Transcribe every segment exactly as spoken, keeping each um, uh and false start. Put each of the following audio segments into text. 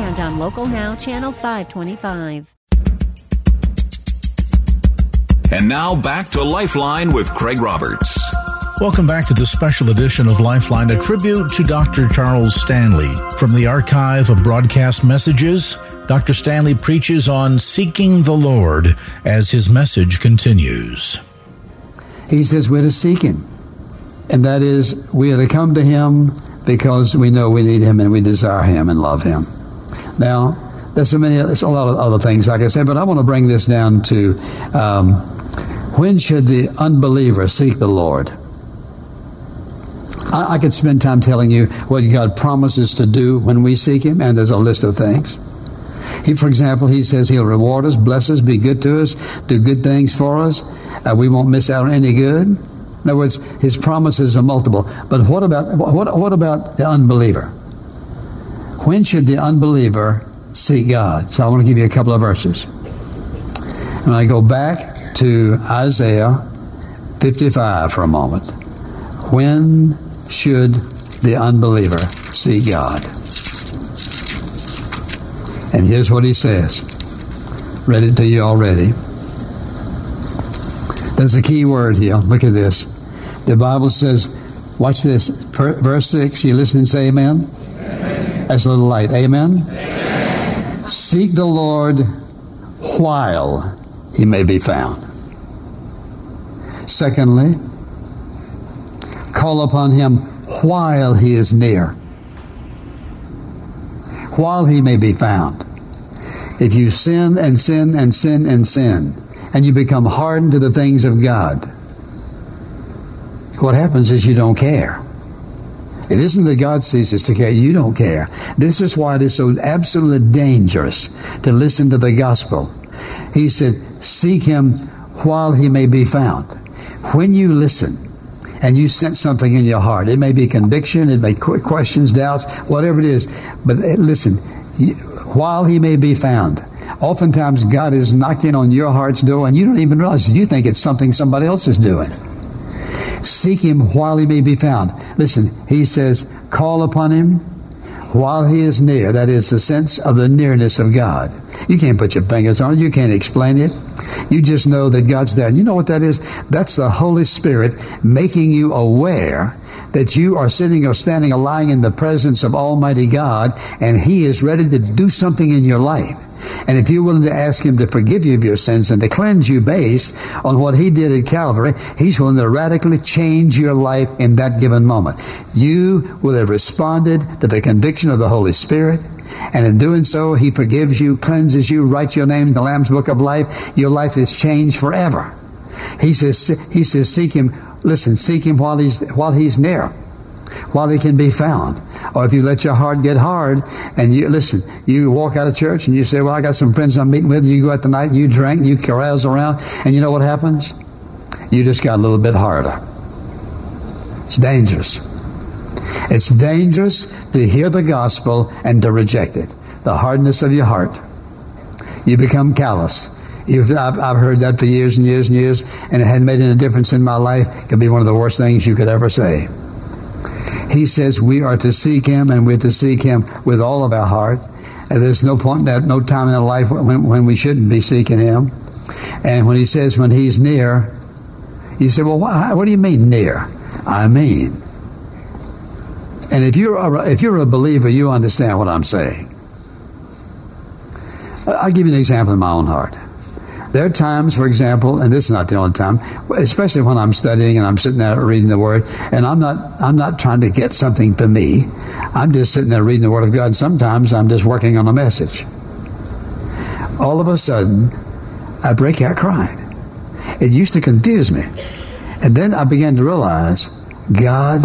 and on Local Now, Channel five twenty-five. And now back to Lifeline with Craig Roberts. Welcome back to this special edition of Lifeline, a tribute to Doctor Charles Stanley. From the archive of broadcast messages, Doctor Stanley preaches on seeking the Lord as his message continues. He says we're to seek him. And that is, we are to come to him because we know we need him and we desire him and love him. Now, there's so many, there's a lot of other things, like I said, but I want to bring this down to um, when should the unbeliever seek the Lord? I, I could spend time telling you what God promises to do when we seek him, and there's a list of things. He, for example, he says he'll reward us, bless us, be good to us, do good things for us. Uh, we won't miss out on any good. In other words, his promises are multiple. But what about what? What about the unbeliever? When should the unbeliever seek God? So I want to give you a couple of verses. And I go back to Isaiah fifty-five for a moment. When should the unbeliever seek God? And here's what he says. Read it to you already. There's a key word here. Look at this. The Bible says, watch this. Verse six, you listen and say amen? Amen. That's a little light. Amen? Amen? Seek the Lord while he may be found. Secondly, call upon him while he is near. While he may be found. If you sin and sin and sin and sin, and you become hardened to the things of God, what happens is you don't care. It isn't that God ceases to care. You don't care. This is why it is so absolutely dangerous to listen to the gospel. He said, seek him while he may be found. When you listen, and you sense something in your heart. It may be conviction, it may be questions, doubts, whatever it is. But listen, while he may be found, oftentimes God is knocking on your heart's door and you don't even realize it. You think it's something somebody else is doing. Seek him while he may be found. Listen, he says, call upon him while he is near. That is the sense of the nearness of God. You can't put your fingers on it. You can't explain it. You just know that God's there. And you know what that is? That's the Holy Spirit making you aware that you are sitting or standing or lying in the presence of Almighty God, and he is ready to do something in your life. And if you're willing to ask him to forgive you of your sins and to cleanse you based on what he did at Calvary, he's willing to radically change your life in that given moment. You will have responded to the conviction of the Holy Spirit. And in doing so, he forgives you, cleanses you, writes your name in the Lamb's Book of Life. Your life is changed forever. He says, he says, seek him. Listen, seek him while he's, while he's near, while he can be found. Or if you let your heart get hard and you, listen, you walk out of church and you say, well, I got some friends I'm meeting with. You go out tonight, you drink, you carouse around. And you know what happens? You just got a little bit harder. It's dangerous. It's dangerous to hear the gospel and to reject it. The hardness of your heart. You become callous. You've, I've, I've heard that for years and years and years, and it hadn't made any difference in my life. It could be one of the worst things you could ever say. He says we are to seek him, and we're to seek him with all of our heart. And there's no point, no time in our life when, when we shouldn't be seeking him. And when he says when he's near, you say, well, why, what do you mean near? I mean... And if you're a, if you're a believer, you understand what I'm saying. I'll give you an example in my own heart. There are times, for example, and this is not the only time, especially when I'm studying and I'm sitting there reading the Word, and I'm not I'm not trying to get something for me. I'm just sitting there reading the Word of God, and sometimes I'm just working on a message. All of a sudden, I break out crying. It used to confuse me. And then I began to realize, God,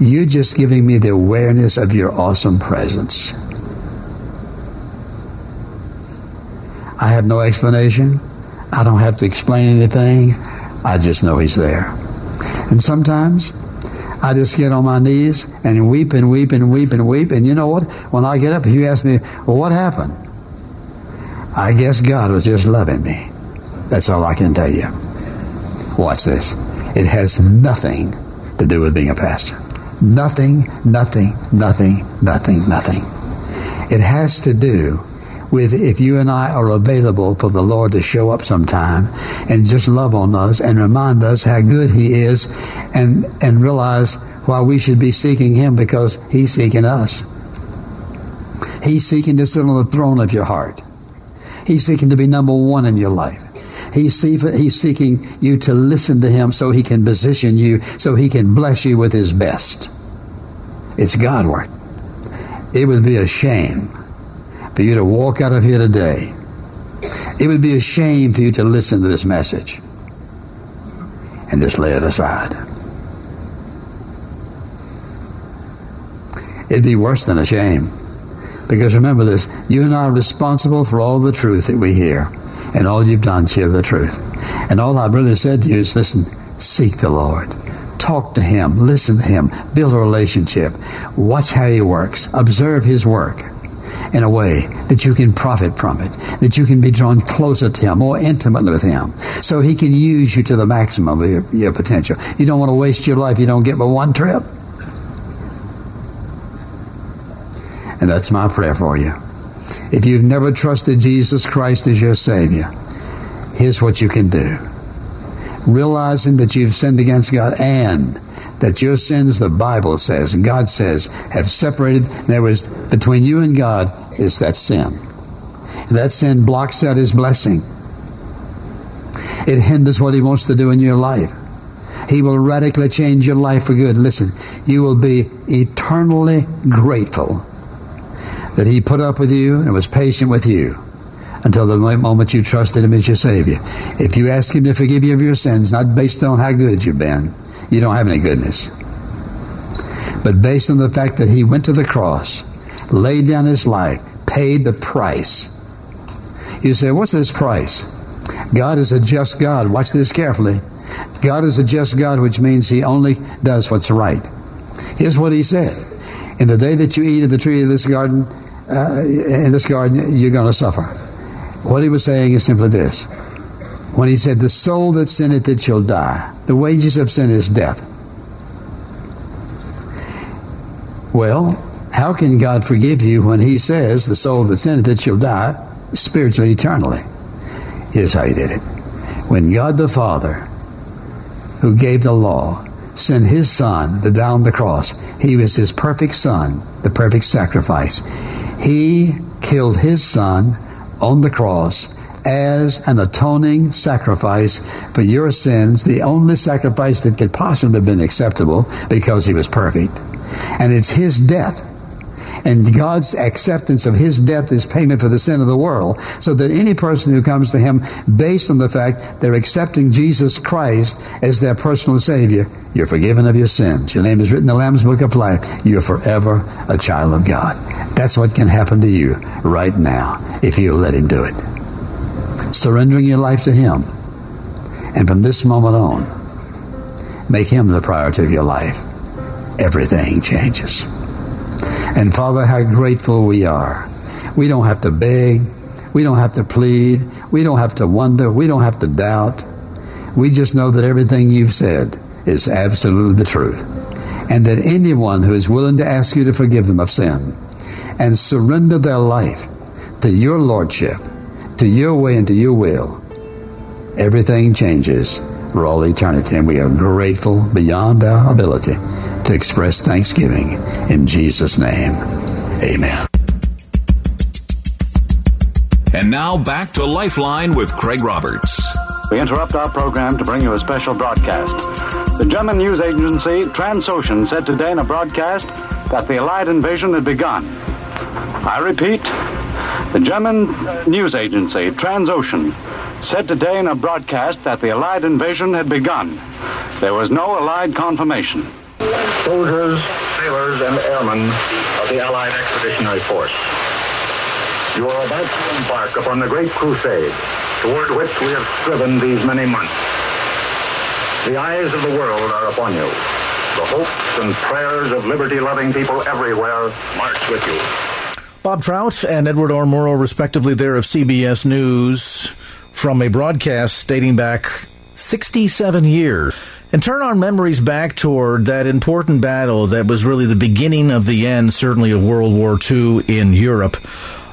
you're just giving me the awareness of your awesome presence. I have no explanation. I don't have to explain anything. I just know he's there. And sometimes I just get on my knees and weep and weep and weep and weep. And you know what? When I get up, you ask me, well, what happened? I guess God was just loving me. That's all I can tell you. Watch this. It has nothing to do with being a pastor. Nothing, nothing, nothing, nothing, nothing. It has to do with if you and I are available for the Lord to show up sometime and just love on us and remind us how good he is, and and realize why we should be seeking him, because he's seeking us. He's seeking to sit on the throne of your heart. He's seeking to be number one in your life. He's seeking you to listen to him so he can position you, so he can bless you with his best. It's God work. It would be a shame for you to walk out of here today. It would be a shame for you to listen to this message and just lay it aside. It'd be worse than a shame. Because remember this, you and I are responsible for all the truth that we hear. And all you've done is hear the truth. And all I've really said to you is, listen, seek the Lord. Talk to him. Listen to him. Build a relationship. Watch how he works. Observe his work in a way that you can profit from it, that you can be drawn closer to him, more intimate with him, so he can use you to the maximum of your, your potential. You don't want to waste your life. You don't get but one trip. And that's my prayer for you. If you've never trusted Jesus Christ as your Savior, here's what you can do. Realizing that you've sinned against God and that your sins, the Bible says, and God says, have separated. There was, between you and God is that sin. And that sin blocks out his blessing. It hinders what he wants to do in your life. He will radically change your life for good. Listen, you will be eternally grateful that he put up with you and was patient with you until the moment you trusted him as your Savior. If you ask him to forgive you of your sins, not based on how good you've been, you don't have any goodness, but based on the fact that he went to the cross, laid down his life, paid the price. You say, what's this price? God is a just God. Watch this carefully. God is a just God, which means he only does what's right. Here's what he said. In the day that you eat of the tree of this garden, uh, in this garden, you're going to suffer. What he was saying is simply this. When he said, the soul that sinneth, it shall die. The wages of sin is death. Well, how can God forgive you when he says, the soul that sinneth, it shall die, spiritually, eternally? Here's how he did it. When God the Father, who gave the law, sent his Son to die on the cross, he was his perfect Son, the perfect sacrifice. He killed his Son on the cross as an atoning sacrifice for your sins, the only sacrifice that could possibly have been acceptable, because he was perfect. And it's his death and God's acceptance of his death is payment for the sin of the world, so that any person who comes to him based on the fact they're accepting Jesus Christ as their personal Savior, you're forgiven of your sins. Your name is written in the Lamb's Book of Life. You're forever a child of God. That's what can happen to you right now if you let him do it. Surrendering your life to him, and from this moment on, make him the priority of your life. Everything changes. And Father, how grateful we are. We don't have to beg. We don't have to plead. We don't have to wonder. We don't have to doubt. We just know that everything you've said is absolutely the truth, and that anyone who is willing to ask you to forgive them of sin and surrender their life to your lordship, to your way and to your will, everything changes for all eternity. And we are grateful beyond our ability to express thanksgiving in Jesus' name. Amen. And now back to Lifeline with Craig Roberts. We interrupt our program to bring you a special broadcast. The German news agency Transocean said today in a broadcast that the Allied invasion had begun. I repeat, the German news agency Transocean said today in a broadcast that the Allied invasion had begun. There was no Allied confirmation. Soldiers, sailors, and airmen of the Allied Expeditionary Force. You are about to embark upon the great crusade toward which we have striven these many months. The eyes of the world are upon you. The hopes and prayers of liberty-loving people everywhere march with you. Bob Trout and Edward R. Morrow, respectively, there of C B S News, from a broadcast dating back sixty-seven years. And turn our memories back toward that important battle that was really the beginning of the end, certainly, of World War Two in Europe.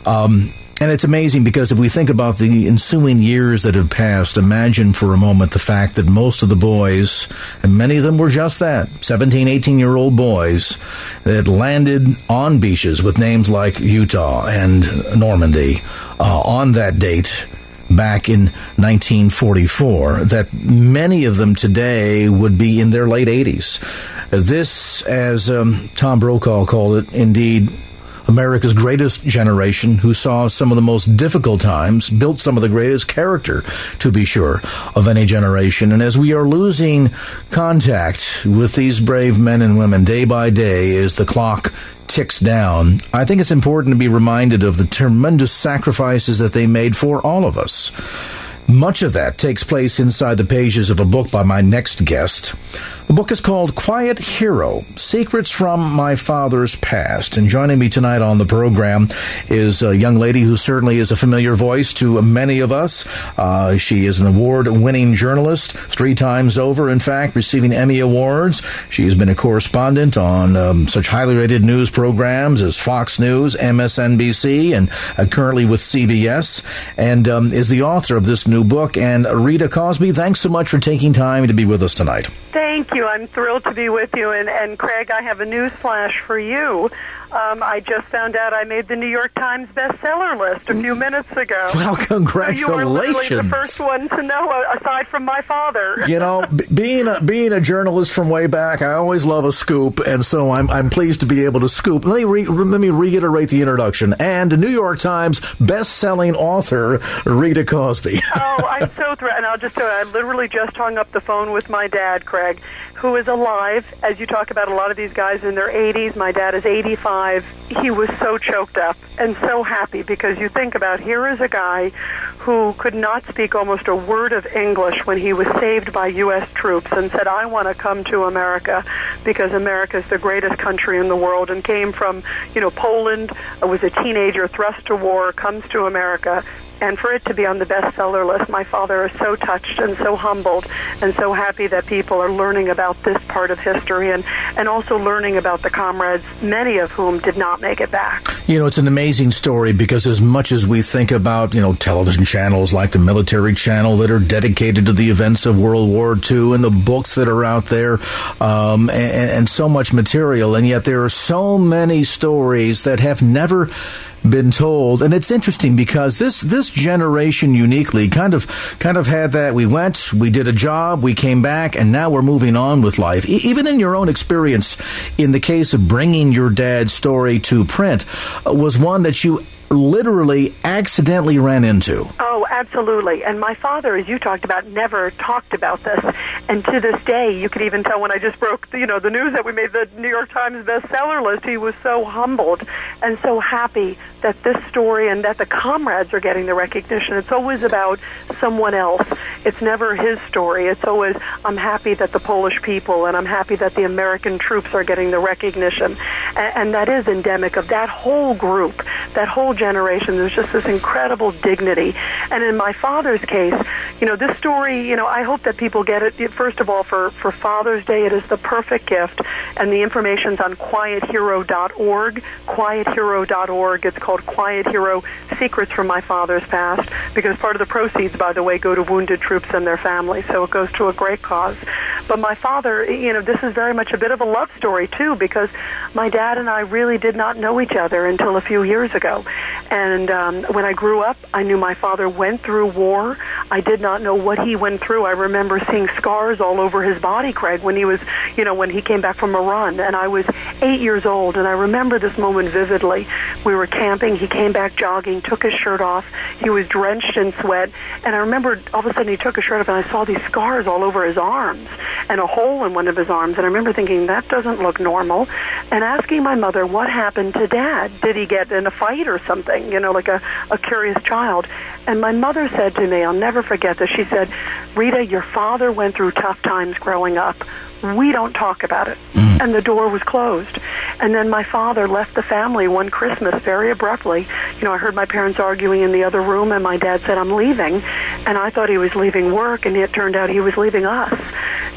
Um, and it's amazing because if we think about the ensuing years that have passed, imagine for a moment the fact that most of the boys, and many of them were just that, seventeen, eighteen-year-old boys, that landed on beaches with names like Utah and Normandy uh, on that date back in nineteen forty-four, that many of them today would be in their late eighties. This, as um, Tom Brokaw called it, indeed, America's greatest generation, who saw some of the most difficult times, built some of the greatest character, to be sure, of any generation. And as we are losing contact with these brave men and women day by day as the clock ticks down, I think it's important to be reminded of the tremendous sacrifices that they made for all of us. Much of that takes place inside the pages of a book by my next guest. The book is called Quiet Hero, Secrets from My Father's Past. And joining me tonight on the program is a young lady who certainly is a familiar voice to many of us. Uh, she is an award-winning journalist, three times over, in fact, receiving Emmy Awards. She has been a correspondent on um, such highly rated news programs as Fox News, M S N B C, and uh, currently with C B S, and um, is the author of this new book. And Rita Cosby, thanks so much for taking time to be with us tonight. Thank you. I'm thrilled to be with you. And, and Craig, I have a news flash for you. Um, I just found out I made the New York Times bestseller list a few minutes ago. Well, congratulations. So you were literally the first one to know, aside from my father. You know, b- being a, being a journalist from way back, I always love a scoop, and so I'm I'm pleased to be able to scoop. Let me re- let me reiterate the introduction. And the New York Times best-selling author, Rita Cosby. Oh, I'm so thrilled. And I'll just tell you, I literally just hung up the phone with my dad, Craig, who is alive. As you talk about a lot of these guys in their eighties, my dad is eighty-five. He was so choked up and so happy, because you think about, here is a guy who could not speak almost a word of English when he was saved by U S troops and said, I want to come to America because America is the greatest country in the world, and came from, you know, Poland, was a teenager, thrust to war, comes to America. And for it to be on the bestseller list, my father is so touched and so humbled and so happy that people are learning about this part of history, and, and also learning about the comrades, many of whom did not make it back. You know, it's an amazing story, because as much as we think about, you know, television channels like the Military Channel that are dedicated to the events of World War Two, and the books that are out there, um, and, and so much material, and yet there are so many stories that have never been told. And it's interesting because this this generation uniquely kind of kind of had that. We went, we did a job, we came back, and now we're moving on with life. E- even in your own experience, in the case of bringing your dad's story to print, uh, was one that you literally accidentally ran into. Oh, absolutely. And my father, as you talked about, never talked about this. And to this day, you could even tell when I just broke, you know, the news that we made the New York Times bestseller list, he was so humbled and so happy that this story and that the comrades are getting the recognition. It's always about someone else. It's never his story. It's always, I'm happy that the Polish people, and I'm happy that the American troops are getting the recognition. And, and that is endemic of that whole group, that whole generation. There's just this incredible dignity. And in my father's case, you know, this story, you know, I hope that people get it. First of all, for, for Father's Day, it is the perfect gift. And the information's on quiet hero dot org, quiet hero dot org. It's called Quiet Hero, Secrets from My Father's Past, because part of the proceeds, by the way, go to wounded troops and their families, so it goes to a great cause. But my father, you know, this is very much a bit of a love story, too, because my dad and I really did not know each other until a few years ago. And um, when I grew up, I knew my father went through war. I did not know what he went through. I remember seeing scars all over his body, Craig, when he was, you know, when he came back from a run. And I was eight years old, and I remember this moment vividly. We were camping. He came back jogging, took his shirt off. He was drenched in sweat. And I remember all of a sudden he took his shirt off, and I saw these scars all over his arms and a hole in one of his arms. And I remember thinking, that doesn't look normal. And asking my mother, what happened to Dad? Did he get in a fight or something, you know, like a, a curious child? And my mother said to me, I'll never forget this, she said, Rita, your father went through tough times growing up. We don't talk about it. Mm. And the door was closed. And then my father left the family one Christmas very abruptly. You know, I heard my parents arguing in the other room, and my dad said, I'm leaving. And I thought he was leaving work, and it turned out he was leaving us.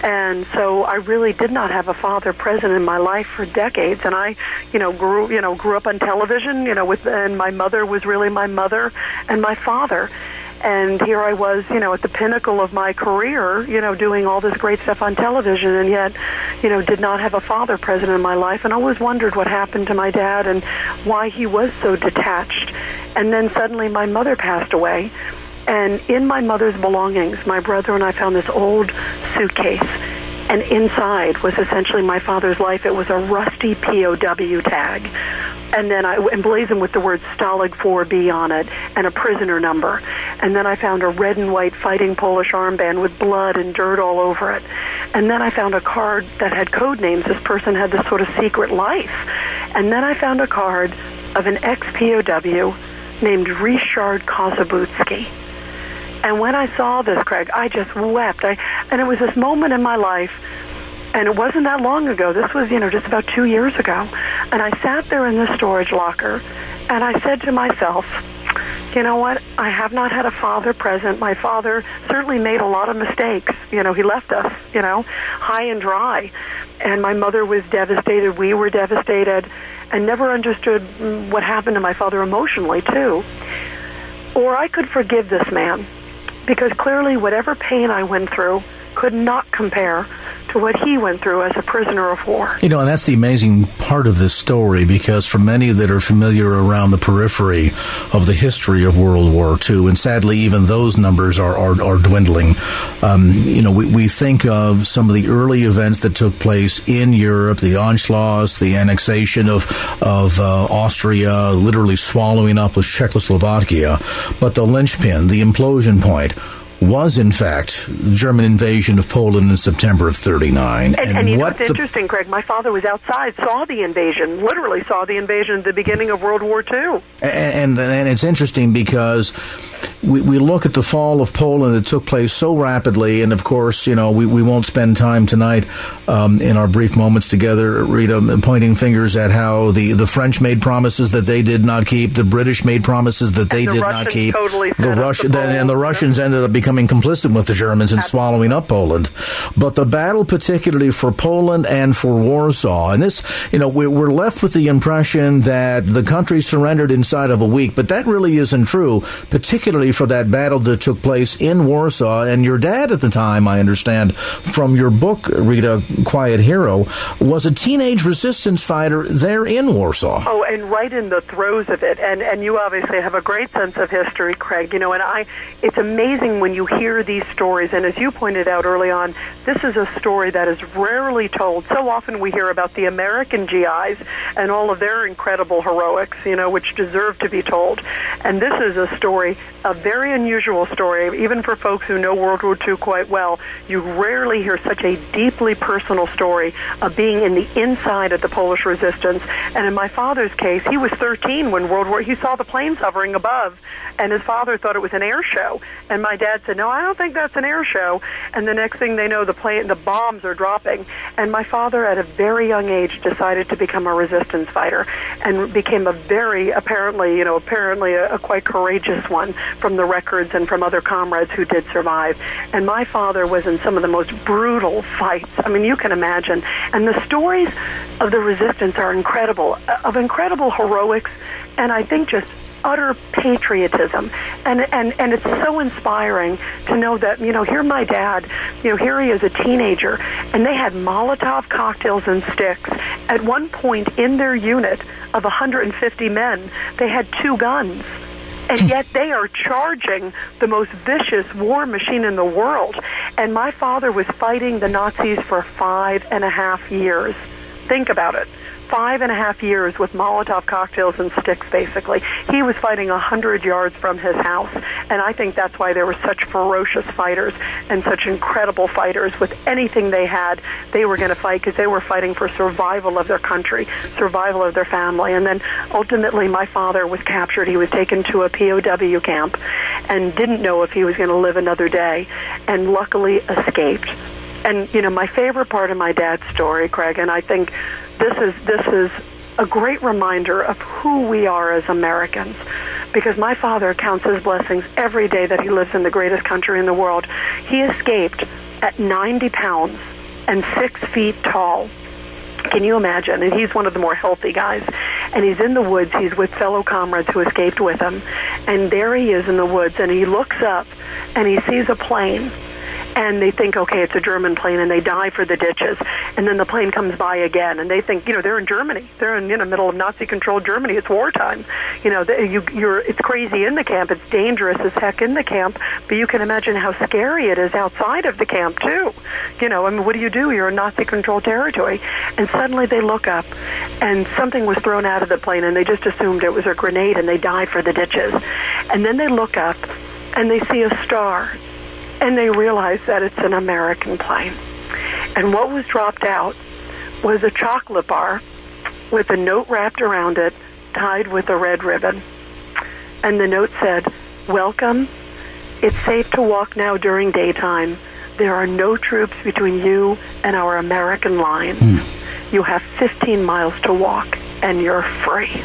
And so I really did not have a father present in my life for decades. And I, you know, grew, you know, grew up on television, you know, with, and my mother was really my mother and my father. And here I was, you know, at the pinnacle of my career, you know, doing all this great stuff on television, and yet, you know, did not have a father present in my life. And always wondered what happened to my dad and why he was so detached. And then suddenly my mother passed away. And in my mother's belongings, my brother and I found this old suitcase. And inside was essentially my father's life. It was a rusty P O W tag. And then I emblazoned with the word Stalag four B on it and a prisoner number. And then I found a red and white fighting Polish armband with blood and dirt all over it. And then I found a card that had code names. This person had this sort of secret life. And then I found a card of an ex-P O W named Richard Kosobutski. And when I saw this, Craig, I just wept. I, and it was this moment in my life, and it wasn't that long ago. This was, you know, just about two years ago. And I sat there in the storage locker, and I said to myself, you know what? I have not had a father present. My father certainly made a lot of mistakes. You know, he left us, you know, high and dry. And my mother was devastated. We were devastated. And never understood what happened to my father emotionally, too. Or I could forgive this man, because clearly whatever pain I went through could not compare to what he went through as a prisoner of war. You know, and that's the amazing part of this story, because for many that are familiar around the periphery of the history of World War Two, and sadly even those numbers are are, are dwindling, um, you know, we, we think of some of the early events that took place in Europe, the Anschluss, the annexation of, of uh, Austria, literally swallowing up with Czechoslovakia, but the linchpin, the implosion point, was, in fact, the German invasion of Poland in September of thirty-nine. And, and, and you know, it's interesting, Craig, my father was outside, saw the invasion, literally saw the invasion at the beginning of World War Two. And, and, and it's interesting because we, we look at the fall of Poland that took place so rapidly, and, of course, you know, we, we won't spend time tonight um, in our brief moments together, Rita, pointing fingers at how the, the French made promises that they did not keep, the British made promises that they the did Russians not keep, totally the Russia, the and the Russians yeah. ended up becoming Becoming complicit with the Germans and swallowing up Poland. But the battle, particularly for Poland and for Warsaw, and this, you know, we're left with the impression that the country surrendered inside of a week, but that really isn't true, particularly for that battle that took place in Warsaw. And your dad at the time, I understand, from your book, Rita, Quiet Hero, was a teenage resistance fighter there in Warsaw. Oh, and right in the throes of it. And, and you obviously have a great sense of history, Craig, you know, and I, it's amazing when you You hear these stories, and as you pointed out early on, this is a story that is rarely told. So often we hear about the American G Is and all of their incredible heroics, you know, which deserve to be told. And this is a story, a very unusual story, even for folks who know World War Two quite well. You rarely hear such a deeply personal story of being in the inside of the Polish resistance. And in my father's case, he was thirteen when World War, he saw the planes hovering above, and his father thought it was an air show. And my dad said, no, I don't think that's an air show. And the next thing they know, the plane, the bombs are dropping. And my father, at a very young age, decided to become a resistance fighter and became a very, apparently, you know, apparently a, a quite courageous one from the records and from other comrades who did survive. And my father was in some of the most brutal fights. I mean, you can imagine. And the stories of the resistance are incredible, of incredible heroics, and I think just utter patriotism. And, and and it's so inspiring to know that, you know, here my dad, you know, here he is a teenager, and they had Molotov cocktails and sticks. At one point in their unit of one hundred fifty men, they had two guns. and yet they are charging the most vicious war machine in the world. And my father was fighting the Nazis for five and a half years. Think about it. Five and a half years with Molotov cocktails and sticks, basically. He was fighting one hundred yards from his house, and I think that's why there were such ferocious fighters and such incredible fighters. With anything they had, they were going to fight because they were fighting for survival of their country, survival of their family. And then ultimately my father was captured. He was taken to a P O W camp and didn't know if he was going to live another day, and luckily escaped. And, you know, my favorite part of my dad's story, Craig, and I think this is this is a great reminder of who we are as Americans, because my father counts his blessings every day that he lives in the greatest country in the world. He escaped at ninety pounds and six feet tall. Can you imagine? And he's one of the more healthy guys. And he's in the woods. He's with fellow comrades who escaped with him. And there he is in the woods, and he looks up, and he sees a plane. And they think, okay, it's a German plane, and they dive for the ditches. And then the plane comes by again, and they think, you know, they're in Germany. They're in, you know, middle of Nazi-controlled Germany. It's wartime. You know, you, you're, it's crazy in the camp. It's dangerous as heck in the camp. But you can imagine how scary it is outside of the camp, too. You know, I mean, what do you do? You're in Nazi-controlled territory. And suddenly they look up, and something was thrown out of the plane, and they just assumed it was a grenade, and they dive for the ditches. And then they look up, and they see a star. And they realize that it's an American plane. And what was dropped out was a chocolate bar with a note wrapped around it, tied with a red ribbon. And the note said, "Welcome. It's safe to walk now during daytime. There are no troops between you and our American lines. Mm. You have fifteen miles to walk, and you're free."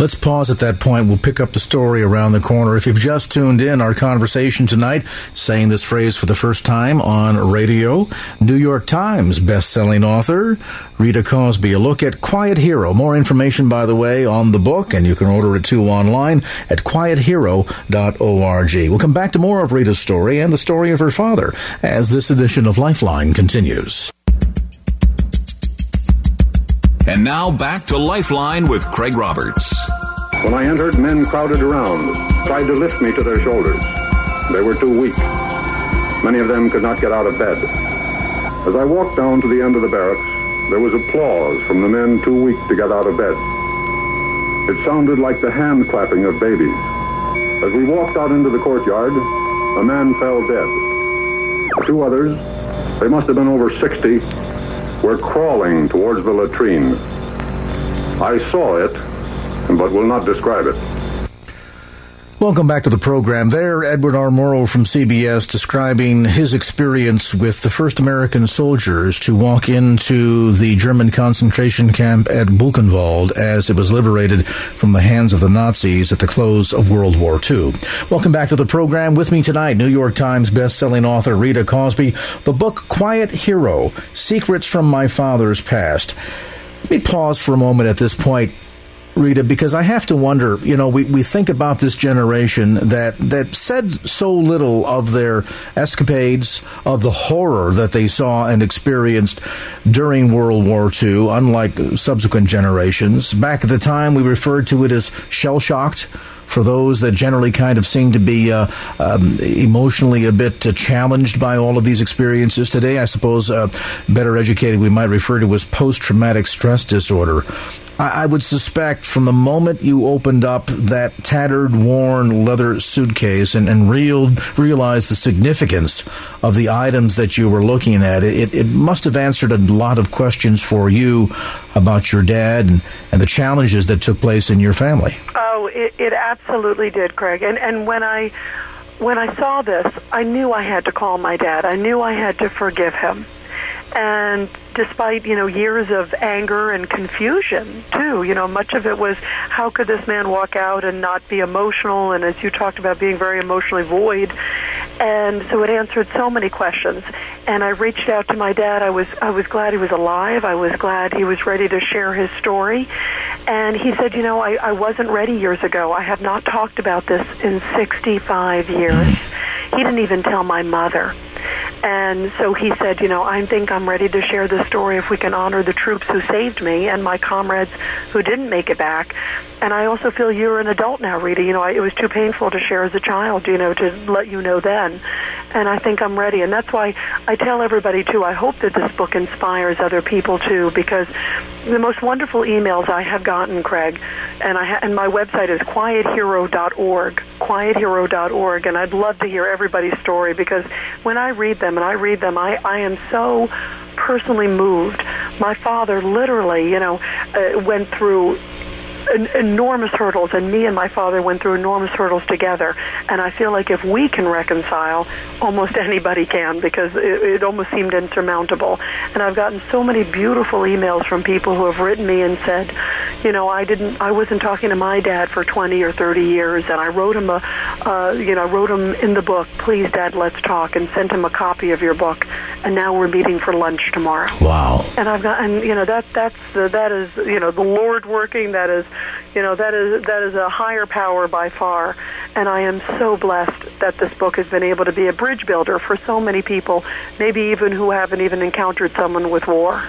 Let's pause at that point. We'll pick up the story around the corner. If you've just tuned in, our conversation tonight, saying this phrase for the first time on radio, New York Times best-selling author Rita Cosby. A look at Quiet Hero. More information, by the way, on the book, and you can order it, too, online at quiet hero dot org. We'll come back to more of Rita's story and the story of her father as this edition of Lifeline continues. And now back to Lifeline with Craig Roberts. When I entered, men crowded around, tried to lift me to their shoulders. They were too weak. Many of them could not get out of bed. As I walked down to the end of the barracks, there was applause from the men too weak to get out of bed. It sounded like the hand clapping of babies. As we walked out into the courtyard, a man fell dead. Two others, they must have been over sixty, were crawling towards the latrine. I saw it, but will not describe it. Welcome back to the program. There, Edward R. Morrow from C B S describing his experience with the first American soldiers to walk into the German concentration camp at Buchenwald as it was liberated from the hands of the Nazis at the close of World War Two. Welcome back to the program. With me tonight, New York Times bestselling author Rita Cosby. The book Quiet Hero, Secrets from My Father's Past. Let me pause for a moment at this point, Rita, because I have to wonder, you know, we, we think about this generation that, that said so little of their escapades, of the horror that they saw and experienced during World War Two, unlike subsequent generations. Back at the time, we referred to it as shell-shocked, for those that generally kind of seem to be uh, um, emotionally a bit uh, challenged by all of these experiences. Today, I suppose, uh, better educated, we might refer to as post-traumatic stress disorder. I-, I would suspect from the moment you opened up that tattered, worn leather suitcase and, and real- realized the significance of the items that you were looking at, it, it must have answered a lot of questions for you about your dad and, and the challenges that took place in your family. Oh, it, it absolutely did, Craig. And and when I when I saw this, I knew I had to call my dad. I knew I had to forgive him. And despite, you know, years of anger and confusion, too, you know, much of it was, how could this man walk out and not be emotional? And as you talked about, being very emotionally void. And so it answered so many questions. And I reached out to my dad. I was I was glad he was alive. I was glad he was ready to share his story. And he said, you know, I, I wasn't ready years ago. I have not talked about this in sixty-five years. He didn't even tell my mother. And so he said, you know, I think I'm ready to share this story if we can honor the troops who saved me and my comrades who didn't make it back. And I also feel you're an adult now, Rita. You know, I, it was too painful to share as a child, you know, to let you know then. And I think I'm ready. And that's why I tell everybody, too, I hope that this book inspires other people, too, because the most wonderful emails I have gotten, Craig, and, I ha- and my website is quiet hero dot org, quiet hero dot org, and I'd love to hear everybody's story, because when I read them, and I read them, I, I am so personally moved. My father literally, you know, uh, went through en- enormous hurdles, and me and my father went through enormous hurdles together. And I feel like if we can reconcile, almost anybody can, because it, it almost seemed insurmountable. And I've gotten so many beautiful emails from people who have written me and said, you know, I didn't, I wasn't talking to my dad for twenty or thirty years, and I wrote him a, uh, you know, wrote him in the book, please, Dad, let's talk, and sent him a copy of your book, and now we're meeting for lunch tomorrow. Wow. And I've got, and you know, that, that's, the, that is, you know, the Lord working, that is, you know, that is, that is a higher power by far, and I am so blessed that this book has been able to be a bridge builder for so many people, maybe even who haven't even encountered someone with war.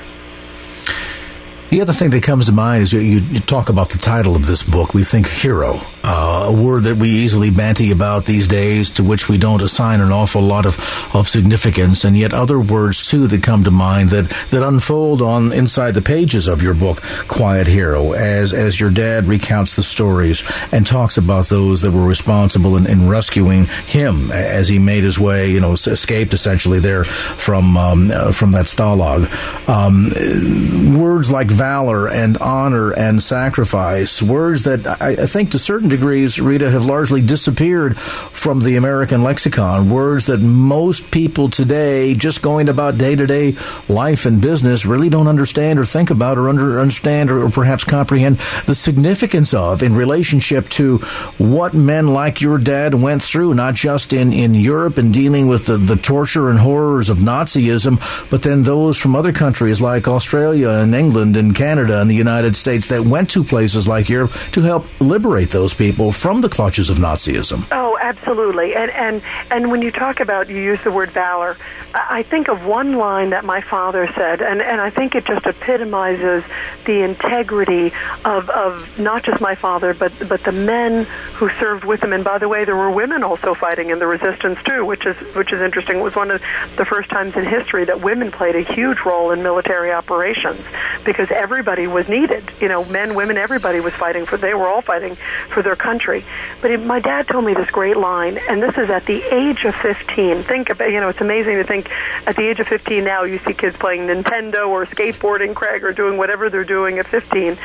The other thing that comes to mind is you, you, you talk about the title of this book. We think hero, uh, a word that we easily banty about these days, to which we don't assign an awful lot of, of significance, and yet other words, too, that come to mind that, that unfold on inside the pages of your book, Quiet Hero, as as your dad recounts the stories and talks about those that were responsible in, in rescuing him as he made his way, you know, escaped essentially there from, um, uh, from that Stalag. Um, words like valor and honor and sacrifice, words that I, I think to certain degrees, Rita, have largely disappeared from the American lexicon, words that most people today, just going about day-to-day life and business, really don't understand or think about or under, understand or, or perhaps comprehend the significance of in relationship to what men like your dad went through, not just in, in Europe and dealing with the, the torture and horrors of Nazism, but then those from other countries like Australia and England and Canada and the United States that went to places like Europe to help liberate those people from the clutches of Nazism. Oh, absolutely. And and, and when you talk about, you use the word valor, I think of one line that my father said, and, and I think it just epitomizes the integrity of, of not just my father, but, but the men who served with him. And by the way, there were women also fighting in the resistance, too, which is, which is interesting. It was one of the first times in history that women played a huge role in military operations, because everybody was needed. You know, men, women, everybody was fighting for, they were all fighting for their country. But it, my dad told me this great line, and this is at the age of fifteen. Think about, you know, it's amazing to think at the age of fifteen now you see kids playing Nintendo or skateboarding, Craig, or doing whatever they're doing at fifteen.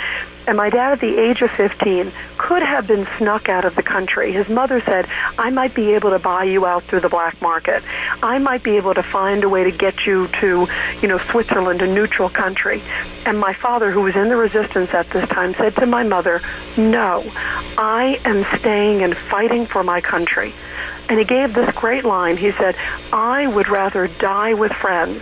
And my dad at the age of fifteen could have been snuck out of the country. His mother said, I might be able to buy you out through the black market. I might be able to find a way to get you to, you know, Switzerland, a neutral country. And my father, who was in the resistance at this time, said to my mother, no, I am staying and fighting for my country. And he gave this great line. He said, I would rather die with friends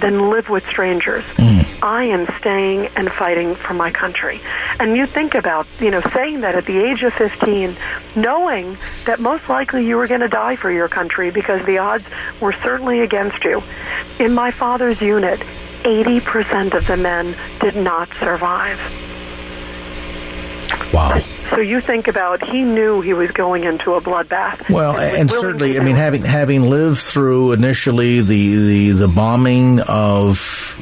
than live with strangers. Mm. I am staying and fighting for my country. And you think about, you know, saying that at the age of fifteen, knowing that most likely you were going to die for your country because the odds were certainly against you. In my father's unit, eighty percent of the men did not survive. Wow. So you think about, he knew he was going into a bloodbath. Well, and, and certainly, I mean, having having lived through initially the, the, the bombing of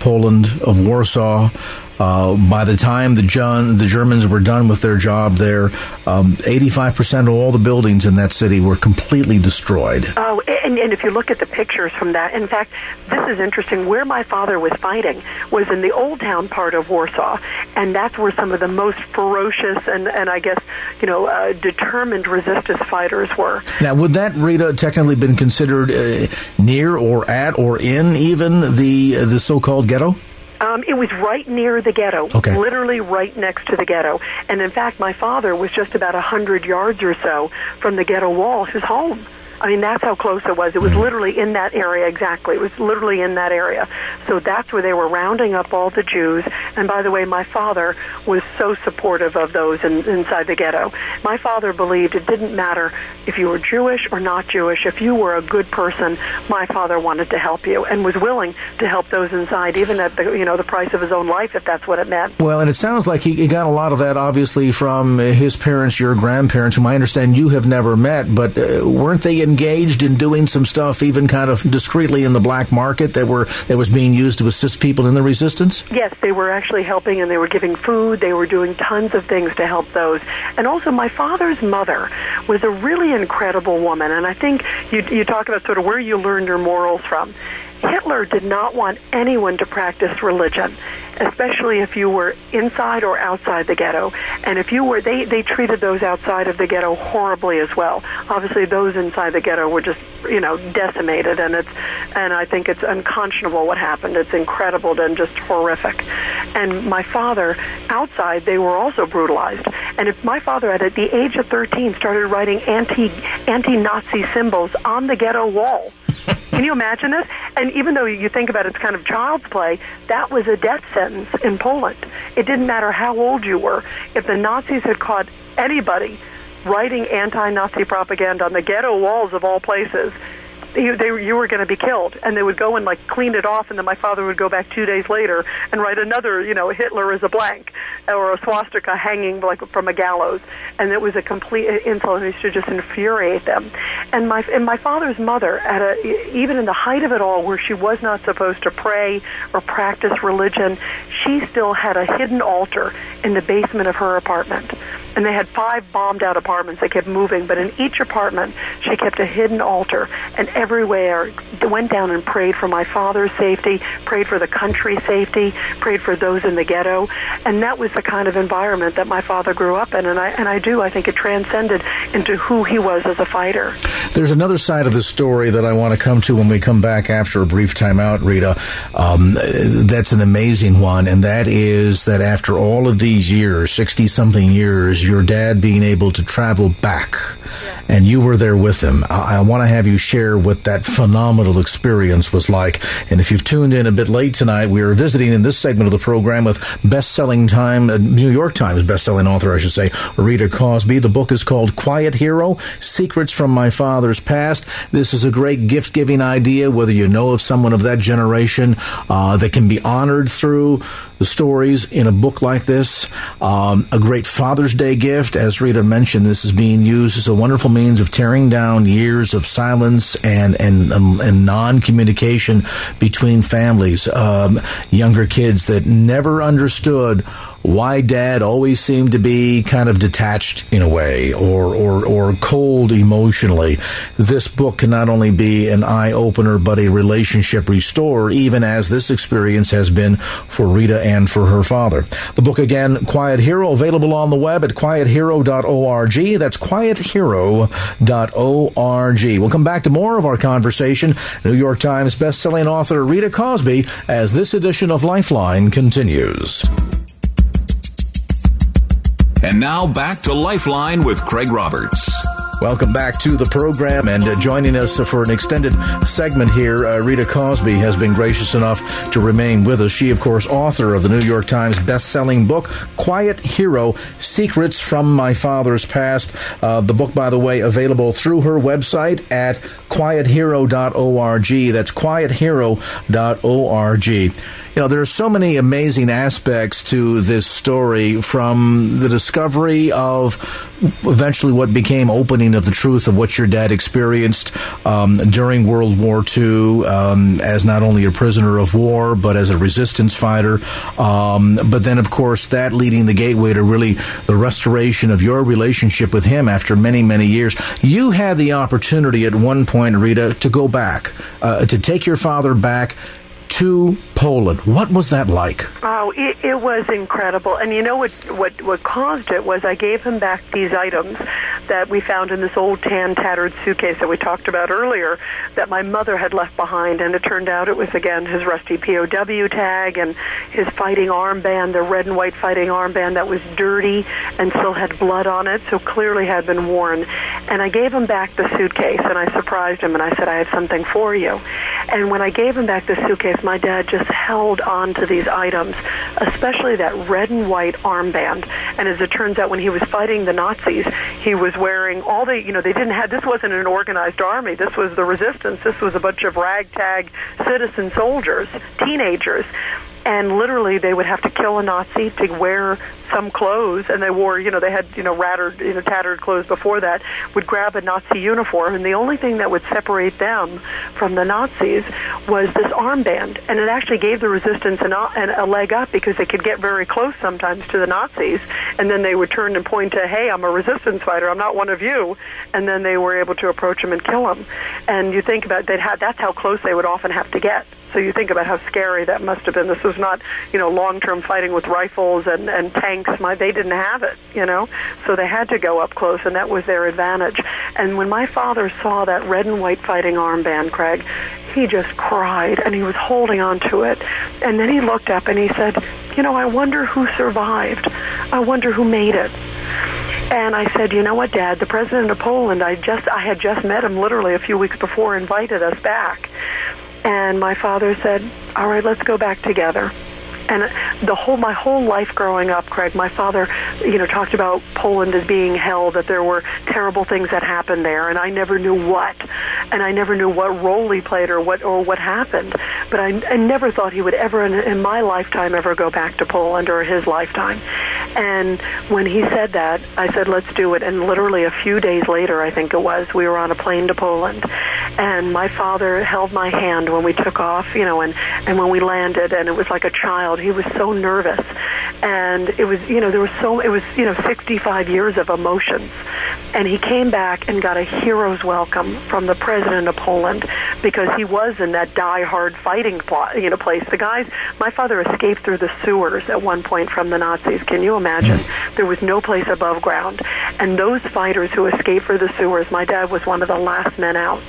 Poland, of Warsaw, uh, by the time the, John, the Germans were done with their job there, um, eighty-five percent of all the buildings in that city were completely destroyed. Oh, and, and if you look at the pictures from that, in fact, this is interesting. Where my father was fighting was in the old town part of Warsaw, and that's where some of the most ferocious and, and I guess, you know, uh, determined resistance fighters were. Now, would that, Rita, technically been considered uh, near or at or in even the uh, the so-called ghetto? Um, it was right near the ghetto, okay. Literally right next to the ghetto. And in fact, my father was just about one hundred yards or so from the ghetto wall, his home. I mean, that's how close it was. It was literally in that area, exactly. It was literally in that area. So that's where they were rounding up all the Jews. And by the way, my father was so supportive of those in, inside the ghetto. My father believed it didn't matter if you were Jewish or not Jewish. If you were a good person, my father wanted to help you and was willing to help those inside, even at the, you know, the price of his own life, if that's what it meant. Well, and it sounds like he, he got a lot of that, obviously, from his parents, your grandparents, whom I understand you have never met, but uh, weren't they engaged in doing some stuff, even kind of discreetly in the black market that were that was being used to assist people in the resistance? Yes, they were actually helping, and they were giving food. They were doing tons of things to help those. And also, my father's mother was a really incredible woman, and I think you, you talk about sort of where you learned your morals from. Hitler did not want anyone to practice religion, especially if you were inside or outside the ghetto. And if you were, they, they treated those outside of the ghetto horribly as well. Obviously, those inside the ghetto were just, you know, decimated, and it's, and I think it's unconscionable what happened. It's incredible and just horrific. And my father, outside, they were also brutalized. And if my father, at the age of thirteen, started writing anti, anti-Nazi symbols on the ghetto wall. Can you imagine this? And even though you think about it, it's kind of child's play, that was a death sentence in Poland. It didn't matter how old you were. If the Nazis had caught anybody writing anti-Nazi propaganda on the ghetto walls of all places, You, they, you were going to be killed, and they would go and like clean it off, and then my father would go back two days later and write another, you know, Hitler is a blank, or a swastika hanging like from a gallows, and it was a complete insult, and it used to just infuriate them. And my and my father's mother, at a, even in the height of it all, where she was not supposed to pray or practice religion, she still had a hidden altar in the basement of her apartment. And they had five bombed-out apartments. They kept moving, but in each apartment, she kept a hidden altar, and everywhere went down and prayed for my father's safety, prayed for the country's safety, prayed for those in the ghetto, and that was the kind of environment that my father grew up in, and I and I do. I think it transcended into who he was as a fighter. There's another side of the story that I want to come to when we come back after a brief timeout, Rita. Um, that's an amazing one, and that is that after all of these years, sixty-something years, your dad being able to travel back, yeah. And you were there with him. I, I want to have you share what that phenomenal experience was like. And if you've tuned in a bit late tonight, we are visiting in this segment of the program with best-selling time, uh, New York Times best-selling author, I should say, Rita Cosby. The book is called Quiet Hero, Secrets from My Father's Past. This is a great gift-giving idea, whether you know of someone of that generation uh, that can be honored through the stories in a book like this. Um, a great Father's Day gift. As Rita mentioned, this is being used as a wonderful means of tearing down years of silence and and, um, and non-communication between families. Um, younger kids that never understood why Dad always seemed to be kind of detached in a way, or, or or cold emotionally. This book can not only be an eye-opener, but a relationship restorer, even as this experience has been for Rita and for her father. The book, again, Quiet Hero, available on the web at quiet hero dot org. That's quiet hero dot org. We'll come back to more of our conversation. New York Times bestselling author Rita Cosby as this edition of Lifeline continues. And now back to Lifeline with Craig Roberts. Welcome back to the program, and uh, joining us uh, for an extended segment here, uh, Rita Cosby has been gracious enough to remain with us. She, of course, author of the New York Times best-selling book, Quiet Hero, Secrets from My Father's Past. Uh, the book, by the way, available through her website at quiet hero dot org. That's quiet hero dot org. You know, there are so many amazing aspects to this story, from the discovery of eventually what became opening of the truth of what your dad experienced um, during World War Two, um, as not only a prisoner of war, but as a resistance fighter. Um, but then, of course, that leading the gateway to really the restoration of your relationship with him after many, many years. You had the opportunity at one point, Rita, to go back, uh, to take your father back to Poland. What was that like? Oh, it, it was incredible. And you know what, what, what caused it was I gave him back these items that we found in this old tan, tattered suitcase that we talked about earlier that my mother had left behind. And it turned out it was, again, his rusty P O W tag and his fighting armband, the red and white fighting armband that was dirty and still had blood on it, so clearly had been worn. And I gave him back the suitcase, and I surprised him, and I said, I have something for you. And when I gave him back the suitcase, my dad just held on to these items, especially that red and white armband. And as it turns out, when he was fighting the Nazis, he was wearing all the, you know, they didn't have, this wasn't an organized army. This was the resistance. This was a bunch of ragtag citizen soldiers, teenagers. And literally, they would have to kill a Nazi to wear some clothes, and they wore, you know, they had, you know, rattered, you know, tattered clothes before that, would grab a Nazi uniform, and the only thing that would separate them from the Nazis was this armband. And it actually gave the resistance an, an, a leg up because they could get very close sometimes to the Nazis, and then they would turn and point to, hey, I'm a resistance fighter, I'm not one of you, and then they were able to approach them and kill them. And you think about they'd have, that's how close they would often have to get. So you think about how scary that must have been. This was not, you know, long-term fighting with rifles and, and tanks. My, they didn't have it, you know. So they had to go up close, and that was their advantage. And when my father saw that red and white fighting armband, Craig, he just cried, and he was holding on to it. And then he looked up, and he said, you know, I wonder who survived. I wonder who made it. And I said, you know what, Dad, the president of Poland, I just, I had just met him literally a few weeks before, invited us back. And my father said, all right, let's go back together. And the whole, my whole life growing up, Craig, my father, you know, talked about Poland as being hell, that there were terrible things that happened there, and I never knew what, and I never knew what role he played or what or what happened. But I, I never thought he would ever, in, in my lifetime, ever go back to Poland or his lifetime. And when he said that, I said, let's do it. And literally a few days later, I think it was, we were on a plane to Poland, and my father held my hand when we took off, you know, and, and when we landed, and it was like a child. He was so nervous, and it was, you know, there was so, it was, you know, sixty-five years of emotions, and he came back and got a hero's welcome from the president of Poland because he was in that die-hard fighting plot, you know, place. The guys, my father escaped through the sewers at one point from the Nazis. Can you imagine? Mm. There was no place above ground, and those fighters who escaped through the sewers, my dad was one of the last men out.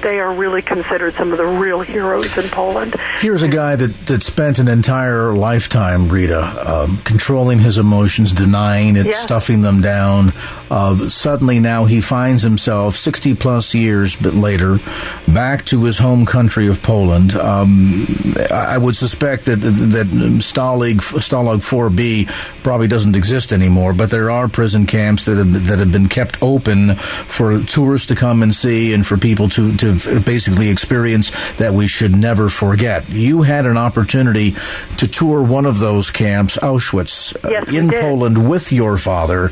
They are really considered some of the real heroes in Poland. Here's a guy that, that spent an entire lifetime, Rita, um, controlling his emotions, denying it, yeah. stuffing them down. Uh, suddenly now he finds himself sixty plus years but later back to his home country of Poland. Um, I would suspect that that Stalag, Stalag four B probably doesn't exist anymore, but there are prison camps that have, that have been kept open for tourists to come and see and for people to, to basically experience that we should never forget. You had an opportunity to to tour one of those camps, Auschwitz, yes, in Poland with your father.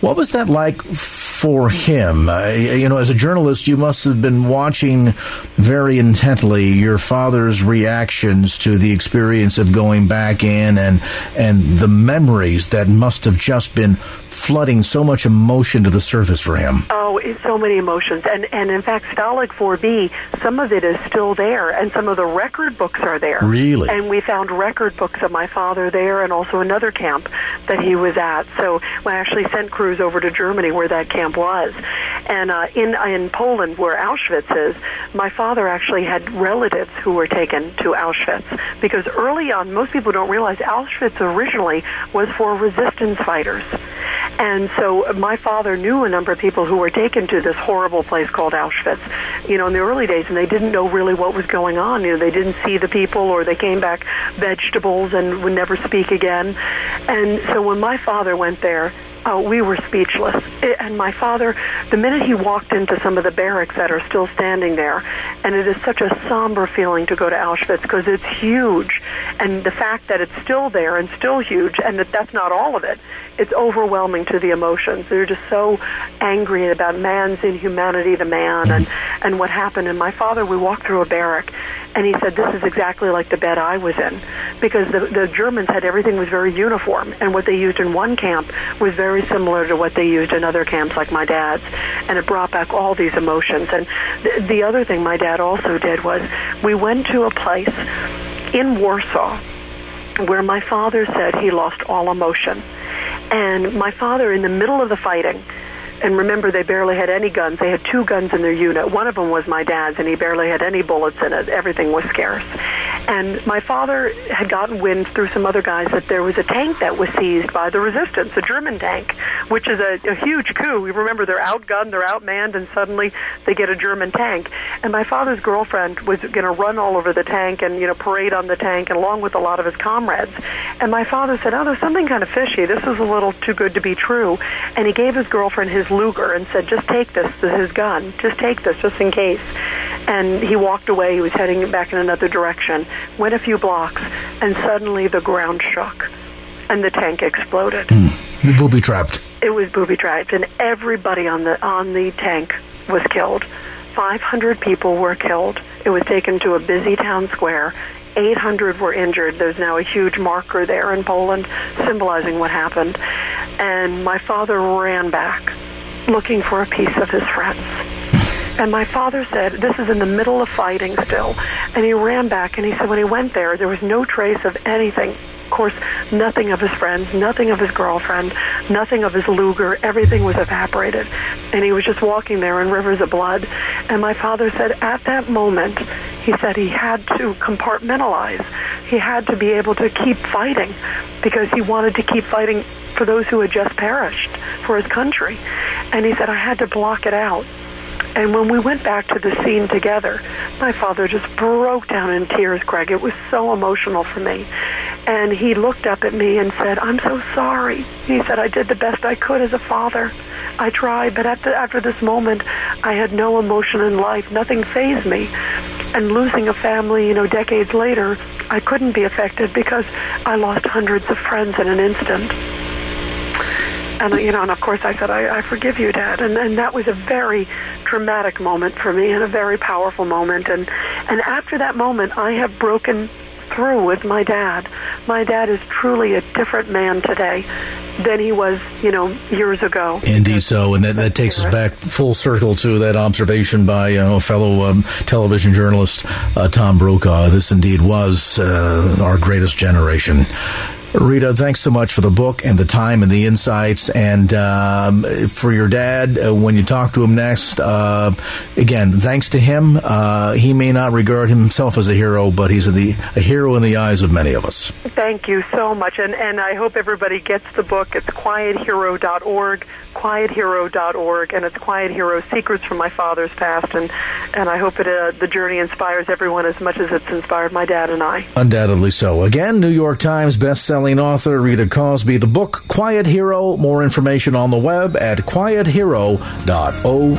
What was that like for him? Uh, you know, as a journalist, you must have been watching very intently your father's reactions to the experience of going back in and and the memories that must have just been flooding so much emotion to the surface for him. Oh, it's so many emotions. And, and in fact, Stalag four B, some of it is still there, and some of the record books are there. Really? And we found record books of my father there and also another camp that he was at. So I actually sent crew over to Germany where that camp was. And uh, in in Poland, where Auschwitz is, my father actually had relatives who were taken to Auschwitz because early on, most people don't realize Auschwitz originally was for resistance fighters. And so my father knew a number of people who were taken to this horrible place called Auschwitz, you know, in the early days, and they didn't know really what was going on. You know, they didn't see the people, or they came back vegetables and would never speak again. And so when my father went there, oh, we were speechless. It, and my father, the minute he walked into some of the barracks that are still standing there, and it is such a somber feeling to go to Auschwitz because it's huge. And the fact that it's still there and still huge, and that that's not all of it, it's overwhelming to the emotions. They're just so angry about man's inhumanity to man and, and what happened. And my father, we walked through a barrack, and he said, this is exactly like the bed I was in, because the, the Germans had everything was very uniform, and what they used in one camp was very very similar to what they used in other camps like my dad's, and it brought back all these emotions. And th- the other thing my dad also did was we went to a place in Warsaw, where my father said he lost all emotion. And my father, in the middle of the fighting, and remember, they barely had any guns. They had two guns in their unit. One of them was my dad's, and he barely had any bullets in it. Everything was scarce. And my father had gotten wind through some other guys that there was a tank that was seized by the resistance, a German tank, which is a, a huge coup. You remember, they're outgunned, they're outmanned, and suddenly they get a German tank. And my father's girlfriend was going to run all over the tank and, you know, parade on the tank, along with a lot of his comrades. And my father said, oh, there's something kind of fishy. This is a little too good to be true. And he gave his girlfriend his Luger and said, just take this, this is his gun, just take this, just in case. And he walked away. He was heading back in another direction, went a few blocks, and suddenly the ground shook and the tank exploded. Mm. Booby trapped. It was booby trapped, and everybody on the on the tank was killed. five hundred people were killed. It was taken to a busy town square. eight hundred were injured. There's now a huge marker there in Poland symbolizing what happened. And my father ran back, looking for a piece of his friends. And my father said, this is in the middle of fighting still. And he ran back, and he said when he went there, there was no trace of anything. Of course, nothing of his friends, nothing of his girlfriend, nothing of his Luger. Everything was evaporated. And he was just walking there in rivers of blood. And my father said at that moment, he said he had to compartmentalize. He had to be able to keep fighting because he wanted to keep fighting for those who had just perished, for his country. And he said, I had to block it out. And when we went back to the scene together, my father just broke down in tears, Craig. It was so emotional for me. And he looked up at me and said, I'm so sorry. He said, I did the best I could as a father. I tried, but after, after this moment, I had no emotion in life. Nothing fazed me. And losing a family, you know, decades later, I couldn't be affected because I lost hundreds of friends in an instant. And, you know, and of course I said, I, I forgive you, Dad. And, and that was a very dramatic moment for me and a very powerful moment. And, and after that moment, I have broken through with my dad. My dad is truly a different man today than he was, you know, years ago. Indeed so. And that, that takes us back full circle to that observation by, you know, fellow um, television journalist uh, Tom Brokaw. This indeed was uh, our greatest generation. Rita, thanks so much for the book and the time and the insights. And um, for your dad, uh, when you talk to him next, uh, again, thanks to him. Uh, he may not regard himself as a hero, but he's a, the, a hero in the eyes of many of us. Thank you so much. And, and I hope everybody gets the book. It's quiet hero dot org, quiet hero dot org, and it's Quiet Hero, Secrets from My Father's Past. And, and I hope it, uh, the journey inspires everyone as much as it's inspired my dad and I. Undoubtedly so. Again, New York Times bestseller author Rita Cosby, the book Quiet Hero. More information on the web at quiet hero dot org.